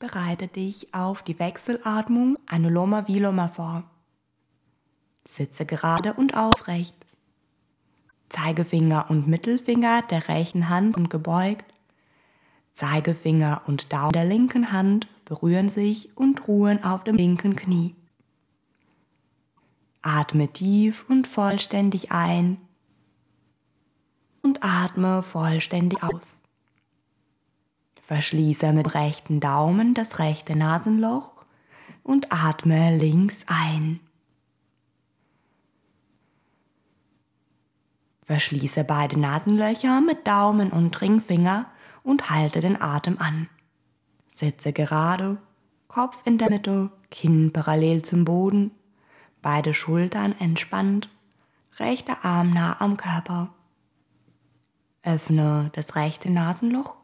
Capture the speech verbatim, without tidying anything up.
Bereite dich auf die Wechselatmung Anuloma Viloma vor. Sitze gerade und aufrecht. Zeigefinger und Mittelfinger der rechten Hand sind gebeugt. Zeigefinger und Daumen der linken Hand berühren sich und ruhen auf dem linken Knie. Atme tief und vollständig ein und atme vollständig aus. Verschließe mit dem rechten Daumen das rechte Nasenloch und atme links ein. Verschließe beide Nasenlöcher mit Daumen und Ringfinger und halte den Atem an. Sitze gerade, Kopf in der Mitte, Kinn parallel zum Boden, beide Schultern entspannt, rechter Arm nah am Körper. Öffne das rechte Nasenloch